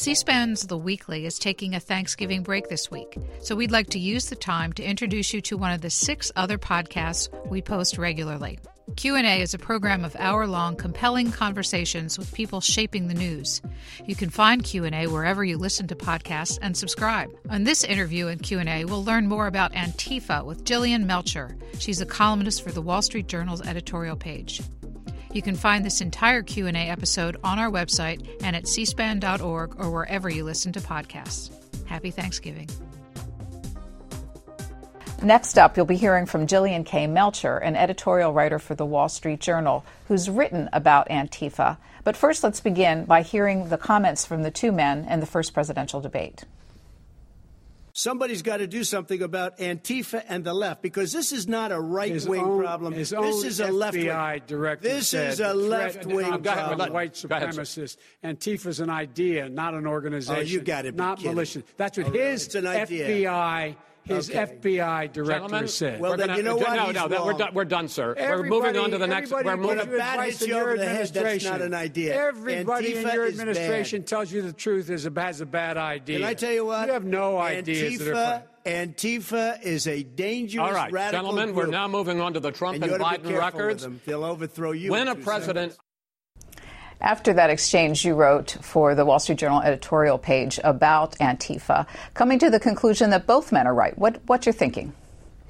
C-SPAN's The Weekly is taking a Thanksgiving break this week, so we'd like to use the time to introduce you to one of the 6 other podcasts we post regularly. Q&A is a program of hour-long, compelling conversations with people shaping the news. You can find Q&A wherever you listen to podcasts and subscribe. On this interview and Q&A, we'll learn more about Antifa with Jillian Melchior. She's a columnist for the Wall Street Journal's editorial page. You can find this entire Q&A episode on our website and at cspan.org or wherever you listen to podcasts. Happy Thanksgiving. Next up, you'll be hearing from Jillian Kay Melchior, an editorial writer for The Wall Street Journal, who's written about Antifa. But first, let's begin by hearing the comments from the two men in the first presidential debate. Somebody's got to do something about Antifa and the left, because this is not a right-wing problem. This is a left-wing. This is a left-wing problem. White supremacist. Antifa's an idea, not an organization. Oh, you got to be kidding. Not militia. That's what his FBI. His FBI director said. Well, then, you know what? We're done, sir. We're moving on to the next. We're moving. When a bat hits you over the head, that's not an idea. Everybody in your administration tells you the truth is a bad idea. Can I tell you what? You have no ideas that are. Antifa is a dangerous, all right, radical gentlemen, group. We're now moving on to the Trump and Biden records. They'll overthrow you. When a president. After that exchange, you wrote for the Wall Street Journal editorial page about Antifa, coming to the conclusion that both men are right. What's your thinking?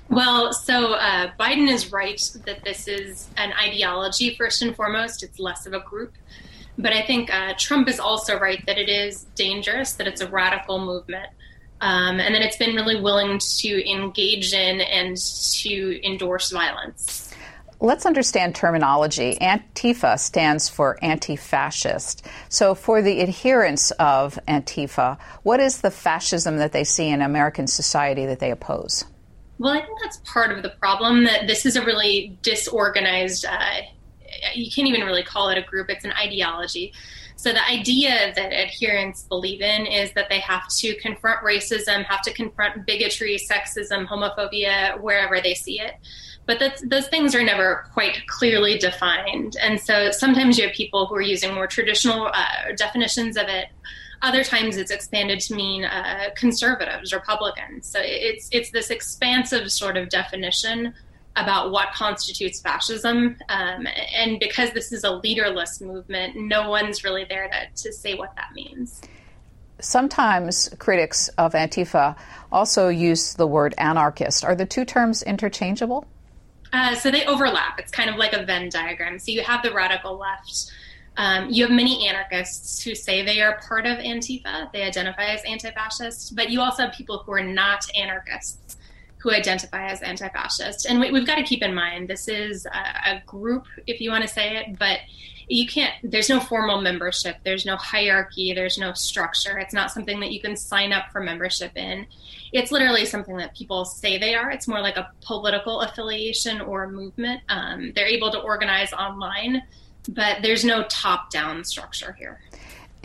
Well, so Biden is right that this is an ideology, first and foremost. It's less of a group. But I think Trump is also right that it is dangerous, that it's a radical movement, and that it's been really willing to engage in and to endorse violence. Let's understand terminology. Antifa stands for anti-fascist. So for the adherents of Antifa, what is the fascism that they see in American society that they oppose? Well, I think that's part of the problem, that this is a really disorganized, you can't even really call it a group, it's an ideology. So the idea that adherents believe in is that they have to confront racism, have to confront bigotry, sexism, homophobia, wherever they see it. But those things are never quite clearly defined. And so sometimes you have people who are using more traditional definitions of it. Other times it's expanded to mean conservatives, Republicans. So it's this expansive sort of definition about what constitutes fascism. And because this is a leaderless movement, no one's really there to say what that means. Sometimes critics of Antifa also use the word anarchist. Are the two terms interchangeable? So they overlap. It's kind of like a Venn diagram. So you have the radical left. You have many anarchists who say they are part of Antifa. They identify as anti-fascist. But you also have people who are not anarchists who identify as anti-fascist. And we've got to keep in mind, this is a group, if you want to say it, but you can't, there's no formal membership. There's no hierarchy. There's no structure. It's not something that you can sign up for membership in. It's literally something that people say they are. It's more like a political affiliation or a movement. They're able to organize online, but there's no top-down structure here.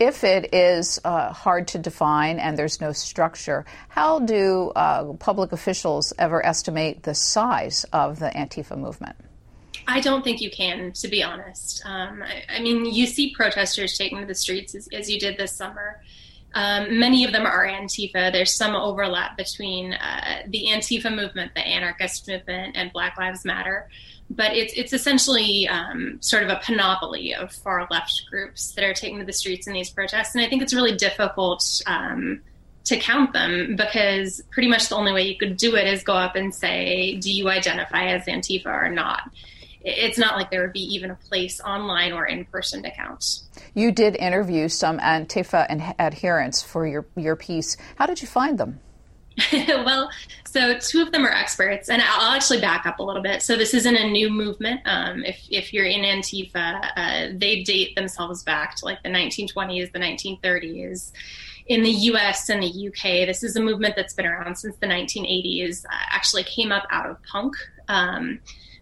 If it is hard to define and there's no structure, how do public officials ever estimate the size of the Antifa movement? I don't think you can, to be honest. I mean, you see protesters taking to the streets as you did this summer. Many of them are Antifa. There's some overlap between the Antifa movement, the anarchist movement, and Black Lives Matter. But it's essentially sort of a panoply of far-left groups that are taking to the streets in these protests. And I think it's really difficult to count them, because pretty much the only way you could do it is go up and say, do you identify as Antifa or not? It's not like there would be even a place online or in person to count. You did interview some Antifa adherents for your piece. How did you find them? Well, so 2 of them are experts, and I'll actually back up a little bit. So this isn't a new movement. If you're in Antifa, they date themselves back to like the 1920s, the 1930s. In the U.S. and the U.K., this is a movement that's been around since the 1980s, actually came up out of punk.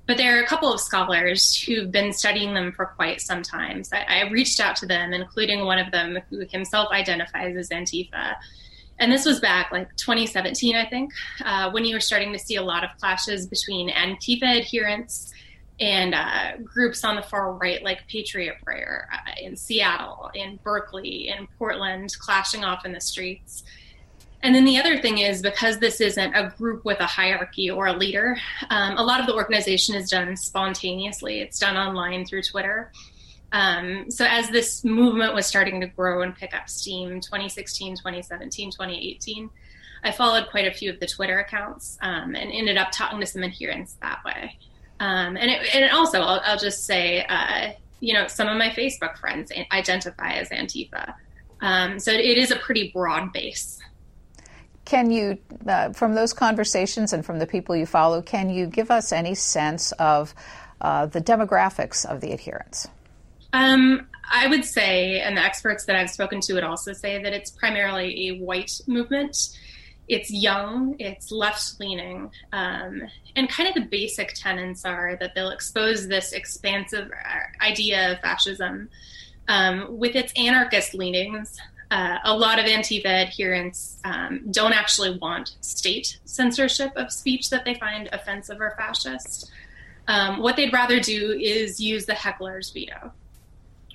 But there are a couple of scholars who've been studying them for quite some time. So I reached out to them, including one of them who himself identifies as Antifa. And this was back like 2017, I think, when you were starting to see a lot of clashes between Antifa adherents and groups on the far right like Patriot Prayer in Seattle, in Berkeley, in Portland, clashing off in the streets. And then the other thing is, because this isn't a group with a hierarchy or a leader, a lot of the organization is done spontaneously. It's done online through Twitter. So as this movement was starting to grow and pick up steam, 2016, 2017, 2018, I followed quite a few of the Twitter accounts and ended up talking to some adherents that way. And also, I'll just say, some of my Facebook friends identify as Antifa. So it is a pretty broad base. Can you, from those conversations and from the people you follow, can you give us any sense of the demographics of the adherents? I would say, and the experts that I've spoken to would also say, that it's primarily a white movement. It's young, it's left-leaning, and kind of the basic tenets are that they'll expose this expansive idea of fascism with its anarchist leanings. A lot of Antifa adherents don't actually want state censorship of speech that they find offensive or fascist. What they'd rather do is use the heckler's veto,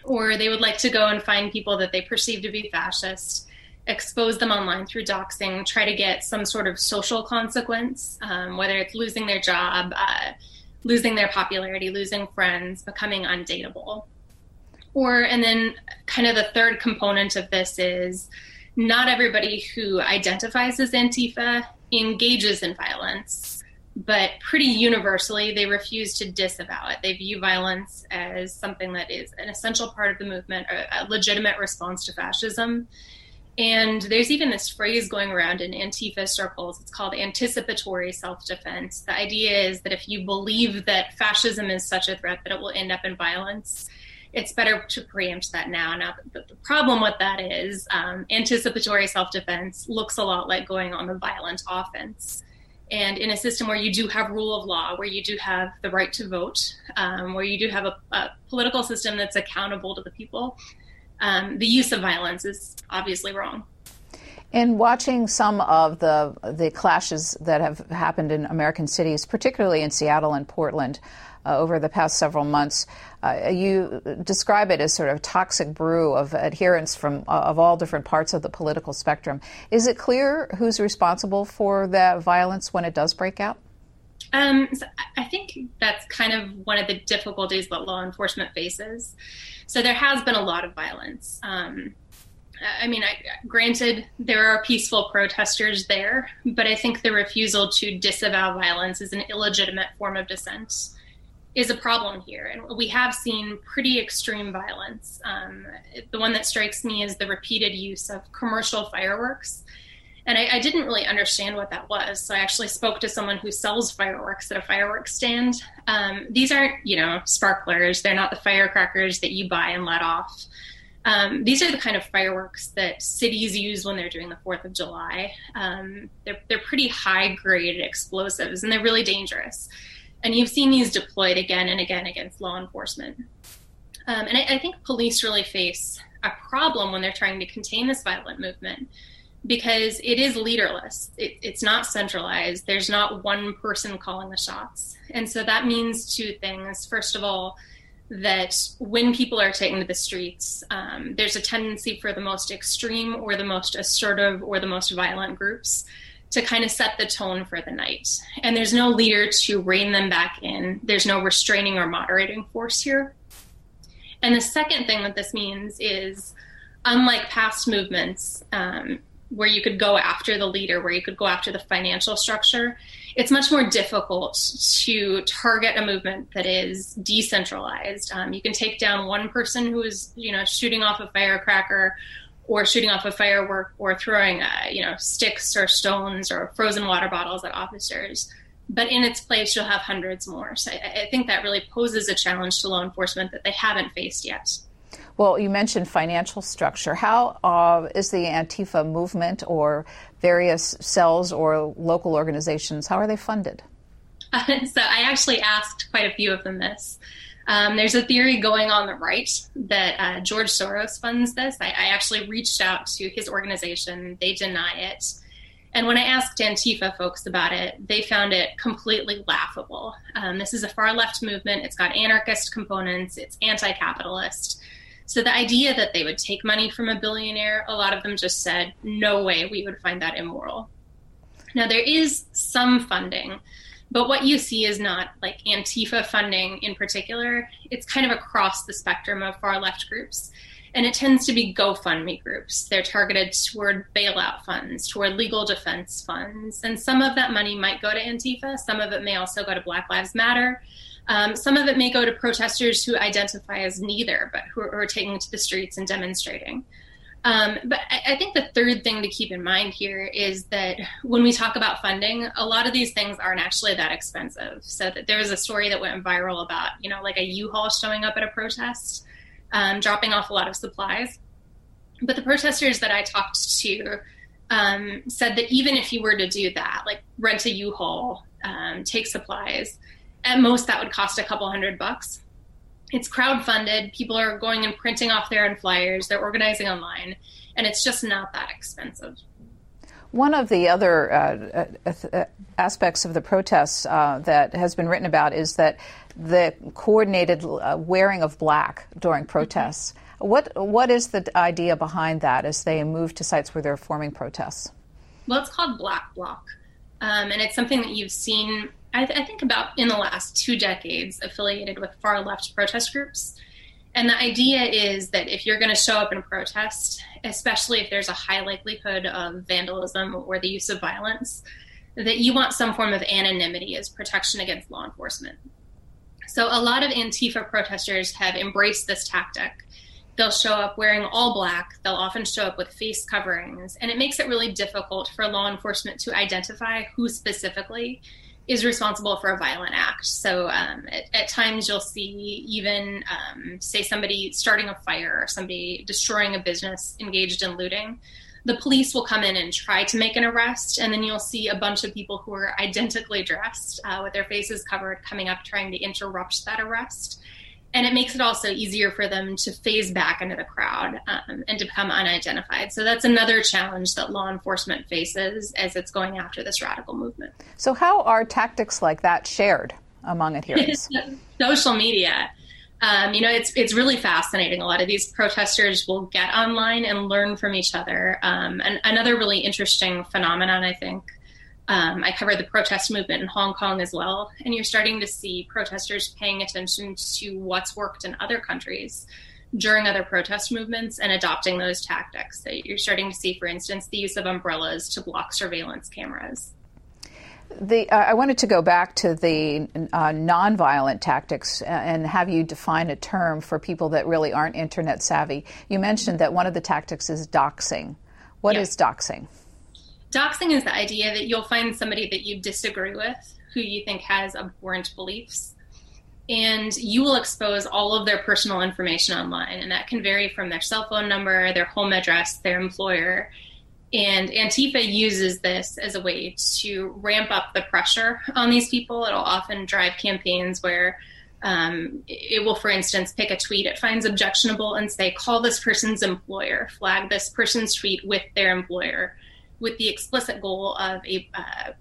or they would like to go and find people that they perceive to be fascist, expose them online through doxing, try to get some sort of social consequence, whether it's losing their job, losing their popularity, losing friends, becoming undateable. And then kind of the third component of this is not everybody who identifies as Antifa engages in violence, but pretty universally they refuse to disavow it. They view violence as something that is an essential part of the movement, a legitimate response to fascism. And there's even this phrase going around in Antifa circles. It's called anticipatory self-defense. The idea is that if you believe that fascism is such a threat that it will end up in violence, it's better to preempt that now. Now, the problem with that is anticipatory self-defense looks a lot like going on the violent offense. And in a system where you do have rule of law, where you do have the right to vote, where you do have a political system that's accountable to the people, the use of violence is obviously wrong. In watching some of the clashes that have happened in American cities, particularly in Seattle and Portland over the past several months, you describe it as sort of toxic brew of adherents from of all different parts of the political spectrum. Is it clear who's responsible for that violence when it does break out? So I think that's kind of one of the difficulties that law enforcement faces. So there has been a lot of violence. Granted, there are peaceful protesters there, but I think the refusal to disavow violence as an illegitimate form of dissent is a problem here. And we have seen pretty extreme violence. The one that strikes me is the repeated use of commercial fireworks. And I didn't really understand what that was. So I actually spoke to someone who sells fireworks at a fireworks stand. These aren't, sparklers. They're not the firecrackers that you buy and let off. These are the kind of fireworks that cities use when they're doing the 4th of July. They're pretty high-grade explosives, and they're really dangerous. And you've seen these deployed again and again against law enforcement. And I think police really face a problem when they're trying to contain this violent movement, because it is leaderless. It's not centralized. There's not one person calling the shots. And so that means two things. First of all, that when people are taken to the streets, there's a tendency for the most extreme or the most assertive or the most violent groups to kind of set the tone for the night. And there's no leader to rein them back in. There's no restraining or moderating force here. And the second thing that this means is, unlike past movements, where you could go after the leader, where you could go after the financial structure, it's much more difficult to target a movement that is decentralized. You can take down one person who is, shooting off a firecracker or shooting off a firework or throwing, sticks or stones or frozen water bottles at officers. But in its place, you'll have hundreds more. So I think that really poses a challenge to law enforcement that they haven't faced yet. Well, you mentioned financial structure. How is the Antifa movement or various cells or local organizations, how are they funded? So I actually asked quite a few of them this. There's a theory going on the right that George Soros funds this. I actually reached out to his organization. They deny it. And when I asked Antifa folks about it, they found it completely laughable. This is a far left movement. It's got anarchist components. It's anti-capitalist. So the idea that they would take money from a billionaire, a lot of them just said, no way, we would find that immoral. Now, there is some funding, but what you see is not like Antifa funding in particular. It's kind of across the spectrum of far left groups. And it tends to be GoFundMe groups. They're targeted toward bailout funds, toward legal defense funds. And some of that money might go to Antifa. Some of it may also go to Black Lives Matter. Some of it may go to protesters who identify as neither, but who are taking to the streets and demonstrating. But I think the third thing to keep in mind here is that when we talk about funding, a lot of these things aren't actually that expensive. So that there was a story that went viral about, you know, like a U-Haul showing up at a protest. Dropping off a lot of supplies. But the protesters that I talked to said that even if you were to do that, like rent a U-Haul, take supplies, at most that would cost a couple $100. It's crowdfunded. People are going and printing off their own flyers. They're organizing online. And it's just not that expensive. One of the other aspects of the protests that has been written about is that the coordinated wearing of black during protests. Mm-hmm. What is the idea behind that as they move to sites where they're forming protests? Well, it's called Black Bloc, and it's something that you've seen, I think, about in the last 2 decades affiliated with far-left protest groups. And the idea is that if you're going to show up in protest, especially if there's a high likelihood of vandalism or the use of violence, that you want some form of anonymity as protection against law enforcement. So a lot of Antifa protesters have embraced this tactic. They'll show up wearing all black. They'll often show up with face coverings. And it makes it really difficult for law enforcement to identify who specifically is responsible for a violent act. So at times you'll see even, say, somebody starting a fire or somebody destroying a business engaged in looting. The police will come in and try to make an arrest, and then you'll see a bunch of people who are identically dressed with their faces covered coming up trying to interrupt that arrest. And it makes it also easier for them to phase back into the crowd and to become unidentified. So that's another challenge that law enforcement faces as it's going after this radical movement. So how are tactics like that shared among adherents? Social media. It's really fascinating. A lot of these protesters will get online and learn from each other. And another really interesting phenomenon, I think, I cover the protest movement in Hong Kong as well, and you're starting to see protesters paying attention to what's worked in other countries during other protest movements and adopting those tactics. So you're starting to see, for instance, the use of umbrellas to block surveillance cameras. I wanted to go back to the nonviolent tactics and have you define a term for people that really aren't internet savvy. You mentioned that one of the tactics is doxing. What is doxing? Doxing is the idea that you'll find somebody that you disagree with, who you think has abhorrent beliefs, and you will expose all of their personal information online. And that can vary from their cell phone number, their home address, their employer. And Antifa uses this as a way to ramp up the pressure on these people. It'll often drive campaigns where it will, for instance, pick a tweet it finds objectionable and say, call this person's employer, flag this person's tweet with their employer, with the explicit goal of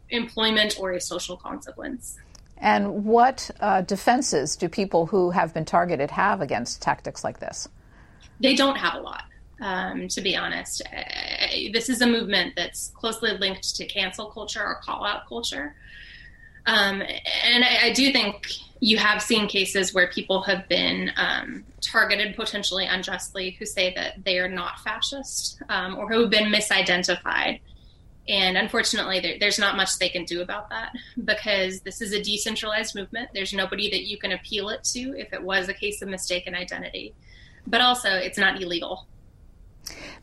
employment or a social consequence. And what defenses do people who have been targeted have against tactics like this? They don't have a lot, to be honest. This is a movement that's closely linked to cancel culture or call-out culture. And I do think you have seen cases where people have been targeted potentially unjustly who say that they are not fascist or who have been misidentified. And unfortunately, there's not much they can do about that because this is a decentralized movement. There's nobody that you can appeal it to if it was a case of mistaken identity. But also, it's not illegal.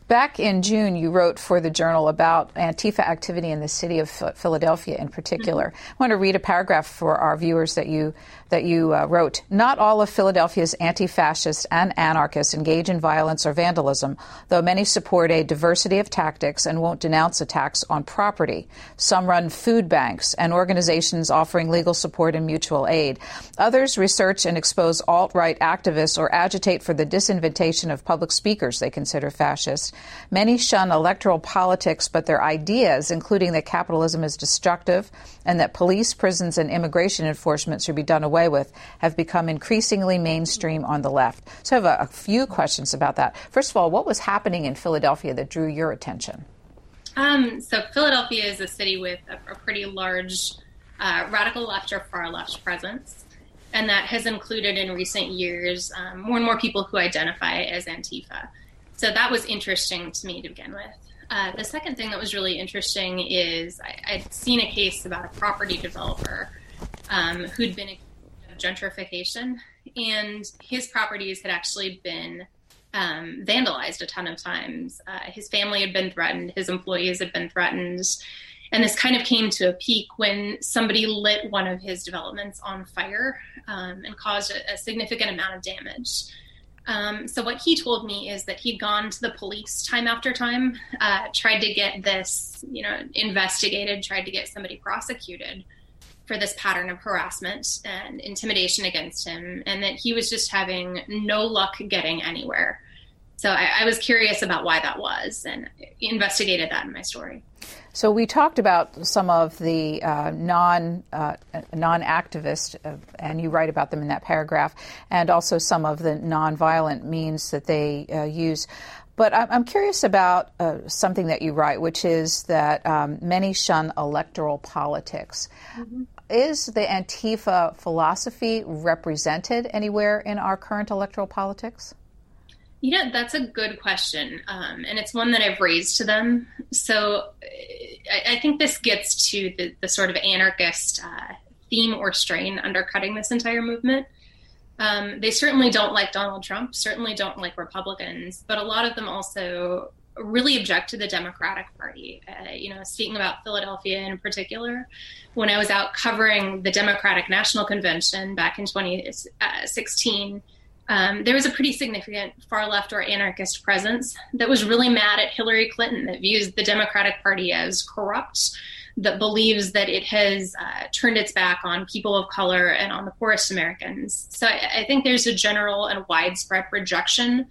Back in June, you wrote for the Journal about Antifa activity in the city of Philadelphia in particular. Mm-hmm. I want to read a paragraph for our viewers that you wrote. Not all of Philadelphia's anti-fascists and anarchists engage in violence or vandalism, though many support a diversity of tactics and won't denounce attacks on property. Some run food banks and organizations offering legal support and mutual aid. Others research and expose alt-right activists or agitate for the disinvitation of public speakers they consider fascist. Many shun electoral politics, but their ideas, including that capitalism is destructive and that police, prisons, and immigration enforcement should be done away with, have become increasingly mainstream on the left. So I have a few questions about that. First of all, what was happening in Philadelphia that drew your attention? So Philadelphia is a city with a pretty large radical left or far left presence, and that has included in recent years more and more people who identify as Antifa. So that was interesting to me to begin with. The second thing that was really interesting is I'd seen a case about a property developer who'd been accused of gentrification, and his properties had actually been vandalized a ton of times. His family had been threatened, his employees had been threatened, and this kind of came to a peak when somebody lit one of his developments on fire and caused a significant amount of damage. So what he told me is that he'd gone to the police time after time, tried to get this, investigated, tried to get somebody prosecuted for this pattern of harassment and intimidation against him, and that he was just having no luck getting anywhere. So I was curious about why that was and investigated that in my story. So we talked about some of the non-activist, and you write about them in that paragraph, and also some of the nonviolent means that they use. But I'm curious about something that you write, which is that many shun electoral politics. Mm-hmm. Is the Antifa philosophy represented anywhere in our current electoral politics? That's a good question, and it's one that I've raised to them. So I think this gets to the sort of anarchist theme or strain undercutting this entire movement. They certainly don't like Donald Trump, certainly don't like Republicans, but a lot of them also really object to the Democratic Party. Speaking about Philadelphia in particular, when I was out covering the Democratic National Convention back in 2016, there was a pretty significant far left or anarchist presence that was really mad at Hillary Clinton, that views the Democratic Party as corrupt, that believes that it has turned its back on people of color and on the poorest Americans. So I think there's a general and widespread rejection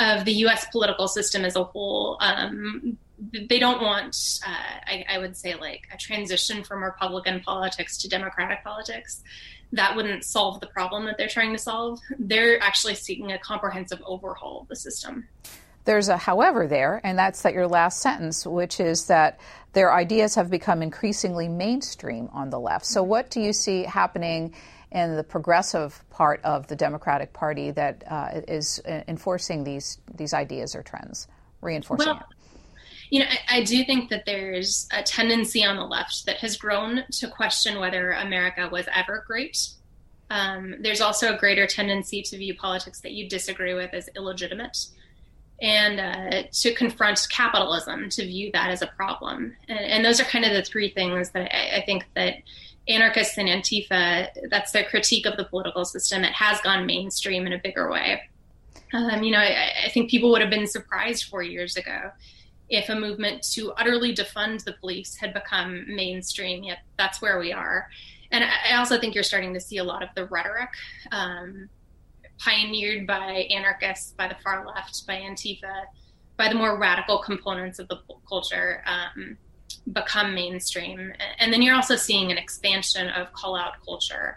of the U.S. political system as a whole. They don't want, I would say, like a transition from Republican politics to Democratic politics. That wouldn't solve the problem that they're trying to solve. They're actually seeking a comprehensive overhaul of the system. There's a however there, and that's that your last sentence, which is that their ideas have become increasingly mainstream on the left. So what do you see happening in the progressive part of the Democratic Party that is enforcing these ideas or trends, reinforcing it? I do think that there's a tendency on the left that has grown to question whether America was ever great. There's also a greater tendency to view politics that you disagree with as illegitimate, and to confront capitalism, to view that as a problem. And those are kind of the three things that I think that anarchists and Antifa, that's their critique of the political system. It has gone mainstream in a bigger way. I think people would have been surprised 4 years ago if a movement to utterly defund the police had become mainstream, yet that's where we are. And I also think you're starting to see a lot of the rhetoric pioneered by anarchists, by the far left, by Antifa, by the more radical components of the culture become mainstream. And then you're also seeing an expansion of call-out culture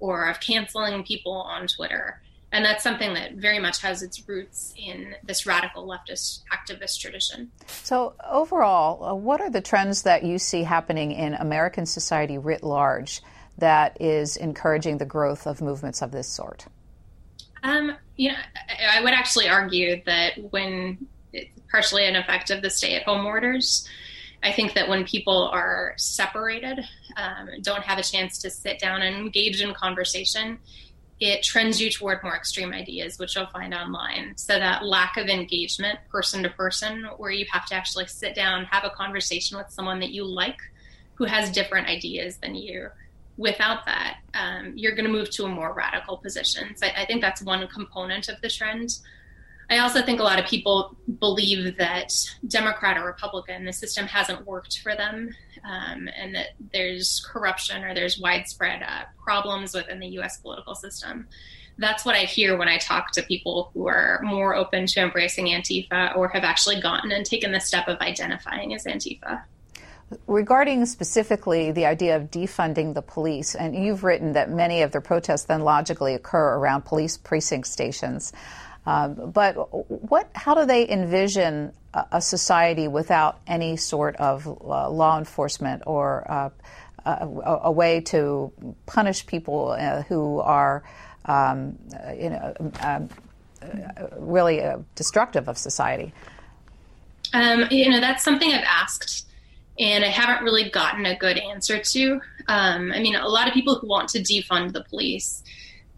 or of canceling people on Twitter. And that's something that very much has its roots in this radical leftist activist tradition. So overall, what are the trends that you see happening in American society writ large that is encouraging the growth of movements of this sort? I would actually argue that when it's partially an effect of the stay-at-home orders, I think that when people are separated, don't have a chance to sit down and engage in conversation, it trends you toward more extreme ideas, which you'll find online. So that lack of engagement person to person, where you have to actually sit down, have a conversation with someone that you like, who has different ideas than you. Without that, you're going to move to a more radical position. So I think that's one component of the trend. I also think a lot of people believe that Democrat or Republican, the system hasn't worked for them, and that there's corruption or there's widespread problems within the U.S. political system. that's what I hear when I talk to people who are more open to embracing Antifa or have actually gone and taken the step of identifying as Antifa. Regarding specifically the idea of defunding the police, and you've written that many of the protests then logically occur around police precinct stations. But how do they envision a society without any sort of law enforcement or a way to punish people who are really destructive of society? That's something I've asked, and I haven't really gotten a good answer to. A lot of people who want to defund the police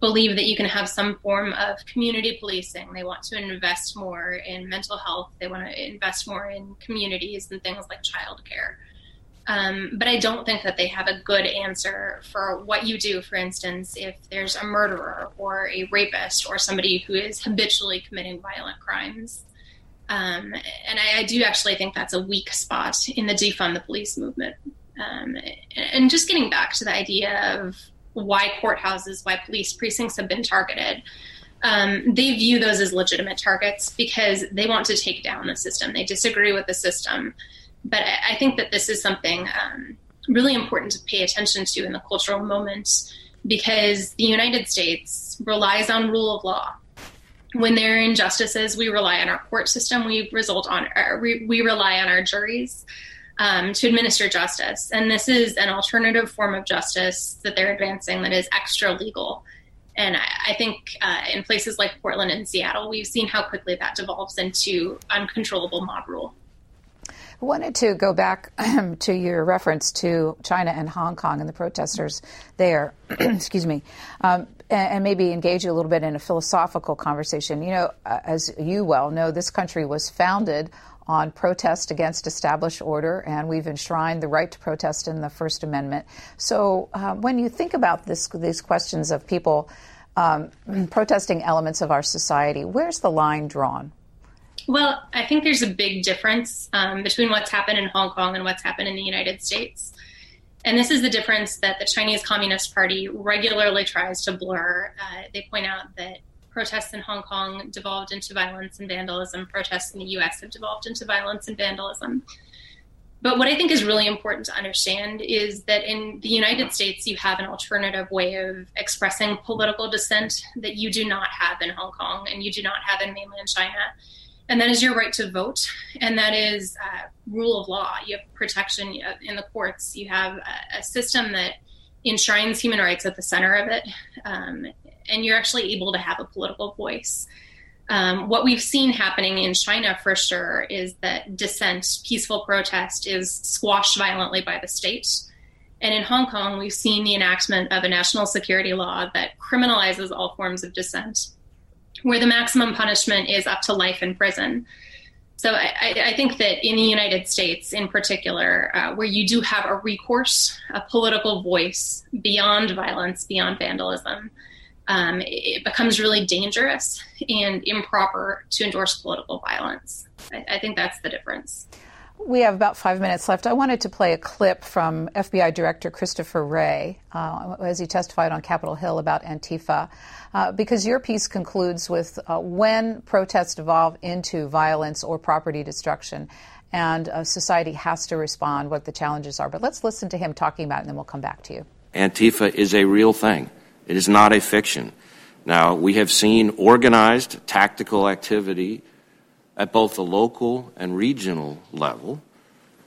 believe that you can have some form of community policing. They want to invest more in mental health. They want to invest more in communities and things like childcare. But I don't think that they have a good answer for what you do, for instance, if there's a murderer or a rapist or somebody who is habitually committing violent crimes. And I do actually think that's a weak spot in the defund the police movement. And just getting back to the idea of why courthouses, why police precincts have been targeted. They view those as legitimate targets because they want to take down the system. They disagree with the system. But I think that this is something really important to pay attention to in the cultural moment, because the United States relies on rule of law. When there are injustices, we rely on our court system. We rely on our juries to administer justice. And this is an alternative form of justice that they're advancing that is extra legal. And I think in places like Portland and Seattle, we've seen how quickly that devolves into uncontrollable mob rule. I wanted to go back to your reference to China and Hong Kong and the protesters there, excuse me, and maybe engage you a little bit in a philosophical conversation. You know, as you well know, this country was founded on protest against established order, and we've enshrined the right to protest in the First Amendment. So when you think about these questions of people protesting elements of our society, where's the line drawn? Well, I think there's a big difference between what's happened in Hong Kong and what's happened in the United States. And this is the difference that the Chinese Communist Party regularly tries to blur. They point out that protests in Hong Kong devolved into violence and vandalism. Protests in the U.S. have devolved into violence and vandalism. But what I think is really important to understand is that in the United States, you have an alternative way of expressing political dissent that you do not have in Hong Kong and you do not have in mainland China. And that is your right to vote, and that is rule of law. You have protection in the courts. You have a system that enshrines human rights at the center of it, and you're actually able to have a political voice. What we've seen happening in China, for sure, is that dissent, peaceful protest, is squashed violently by the state. And in Hong Kong, we've seen the enactment of a national security law that criminalizes all forms of dissent, where the maximum punishment is up to life in prison. So I think that in the United States in particular, where you do have a recourse, a political voice beyond violence, beyond vandalism, it becomes really dangerous and improper to endorse political violence. I think that's the difference. We have about 5 minutes left. I wanted to play a clip from FBI Director Christopher Wray as he testified on Capitol Hill about Antifa, because your piece concludes with when protests evolve into violence or property destruction, and society has to respond what the challenges are. But let's listen to him talking about it, and then we'll come back to you. Antifa is a real thing. It is not a fiction. Now, we have seen organized tactical activity at both the local and regional level.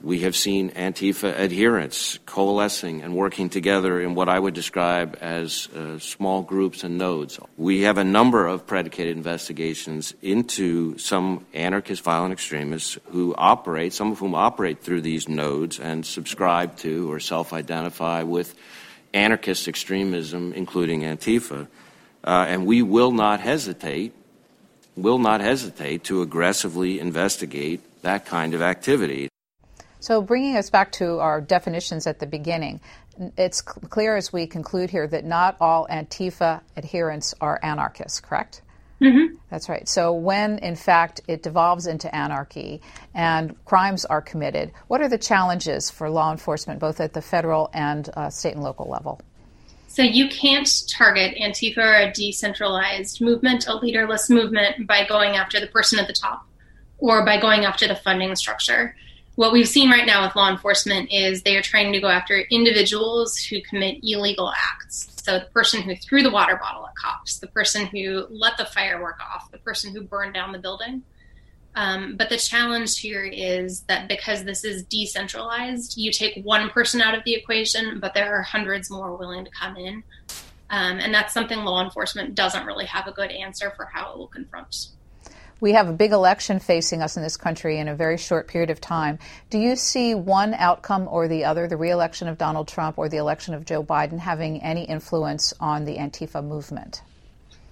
We have seen Antifa adherents coalescing and working together in what I would describe as small groups and nodes. We have a number of predicated investigations into some anarchist violent extremists who operate, some of whom operate through these nodes and subscribe to or self-identify with anarchist extremism, including Antifa. And we will not hesitate to aggressively investigate that kind of activity. So bringing us back to our definitions at the beginning, it's clear as we conclude here that not all Antifa adherents are anarchists, correct? Mm-hmm. That's right. So when, in fact, it devolves into anarchy and crimes are committed, what are the challenges for law enforcement, both at the federal and state and local level? So you can't target Antifa or a decentralized movement, a leaderless movement, by going after the person at the top or by going after the funding structure. What we've seen right now with law enforcement is they are trying to go after individuals who commit illegal acts. So the person who threw the water bottle at cops, the person who let the firework off, the person who burned down the building. But the challenge here is that because this is decentralized, you take one person out of the equation, but there are hundreds more willing to come in. And that's something law enforcement doesn't really have a good answer for how it will confront. We have a big election facing us in this country in a very short period of time. Do you see one outcome or the other, the re-election of Donald Trump or the election of Joe Biden, having any influence on the Antifa movement?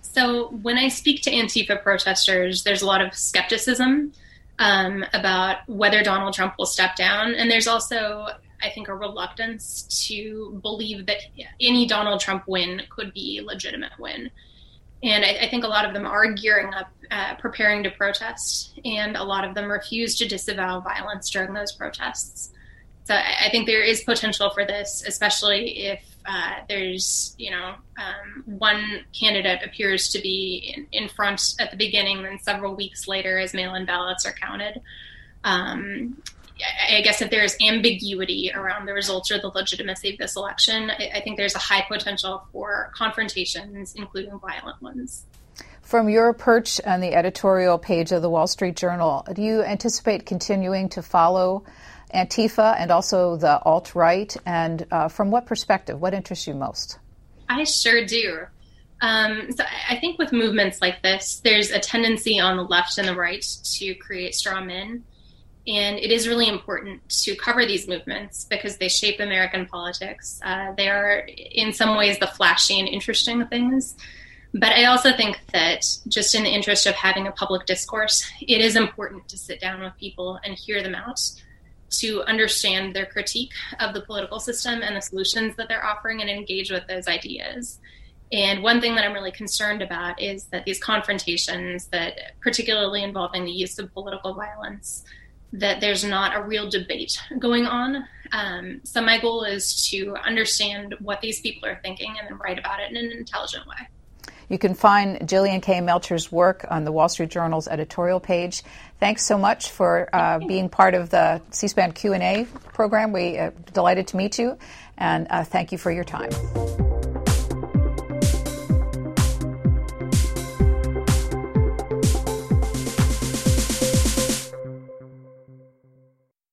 So when I speak to Antifa protesters, there's a lot of skepticism about whether Donald Trump will step down. And there's also, I think, a reluctance to believe that any Donald Trump win could be a legitimate win. And I think a lot of them are gearing up, preparing to protest. And a lot of them refuse to disavow violence during those protests. So I think there is potential for this, especially if there's, one candidate appears to be in front at the beginning and several weeks later as mail-in ballots are counted. I guess if there's ambiguity around the results or the legitimacy of this election, I think there's a high potential for confrontations, including violent ones. From your perch on the editorial page of the Wall Street Journal, do you anticipate continuing to follow Antifa and also the alt-right, and from what perspective? What interests you most? I sure do. So I think with movements like this, there's a tendency on the left and the right to create straw men, and it is really important to cover these movements because they shape American politics. They are, in some ways, the flashy and interesting things. But I also think that just in the interest of having a public discourse, it is important to sit down with people and hear them out, to understand their critique of the political system and the solutions that they're offering and engage with those ideas. And one thing that I'm really concerned about is that these confrontations, that particularly involving the use of political violence, that there's not a real debate going on. So my goal is to understand what these people are thinking and then write about it in an intelligent way. You can find Jillian Kay Melchior's work on the Wall Street Journal's editorial page. Thanks so much for being part of the C-SPAN Q&A program. We delighted to meet you, and thank you for your time.